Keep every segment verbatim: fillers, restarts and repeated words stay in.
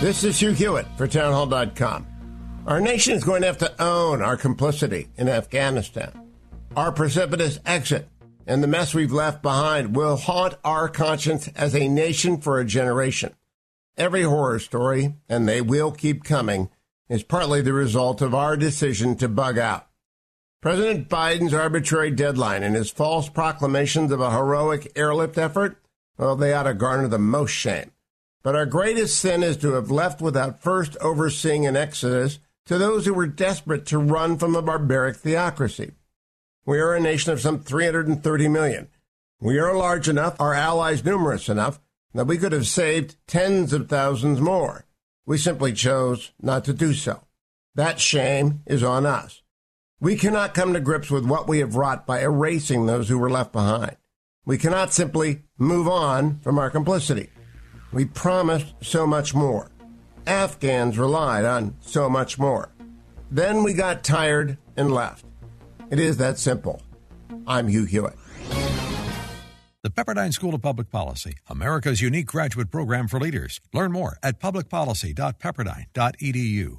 This is Hugh Hewitt for Town Hall dot com. Our nation is going to have to own our complicity in Afghanistan. Our precipitous exit and the mess we've left behind will haunt our conscience as a nation for a generation. Every horror story, and they will keep coming, is partly the result of our decision to bug out. President Biden's arbitrary deadline and his false proclamations of a heroic airlift effort, well, they ought to garner the most shame. But our greatest sin is to have left without first overseeing an exodus to those who were desperate to run from a barbaric theocracy. We are a nation of some three hundred thirty million. We are large enough, our allies numerous enough, that we could have saved tens of thousands more. We simply chose not to do so. That shame is on us. We cannot come to grips with what we have wrought by erasing those who were left behind. We cannot simply move on from our complicity. We promised so much more. Afghans relied on so much more. Then we got tired and left. It is that simple. I'm Hugh Hewitt. The Pepperdine School of Public Policy, America's unique graduate program for leaders. Learn more at public policy dot pepperdine dot e d u.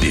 The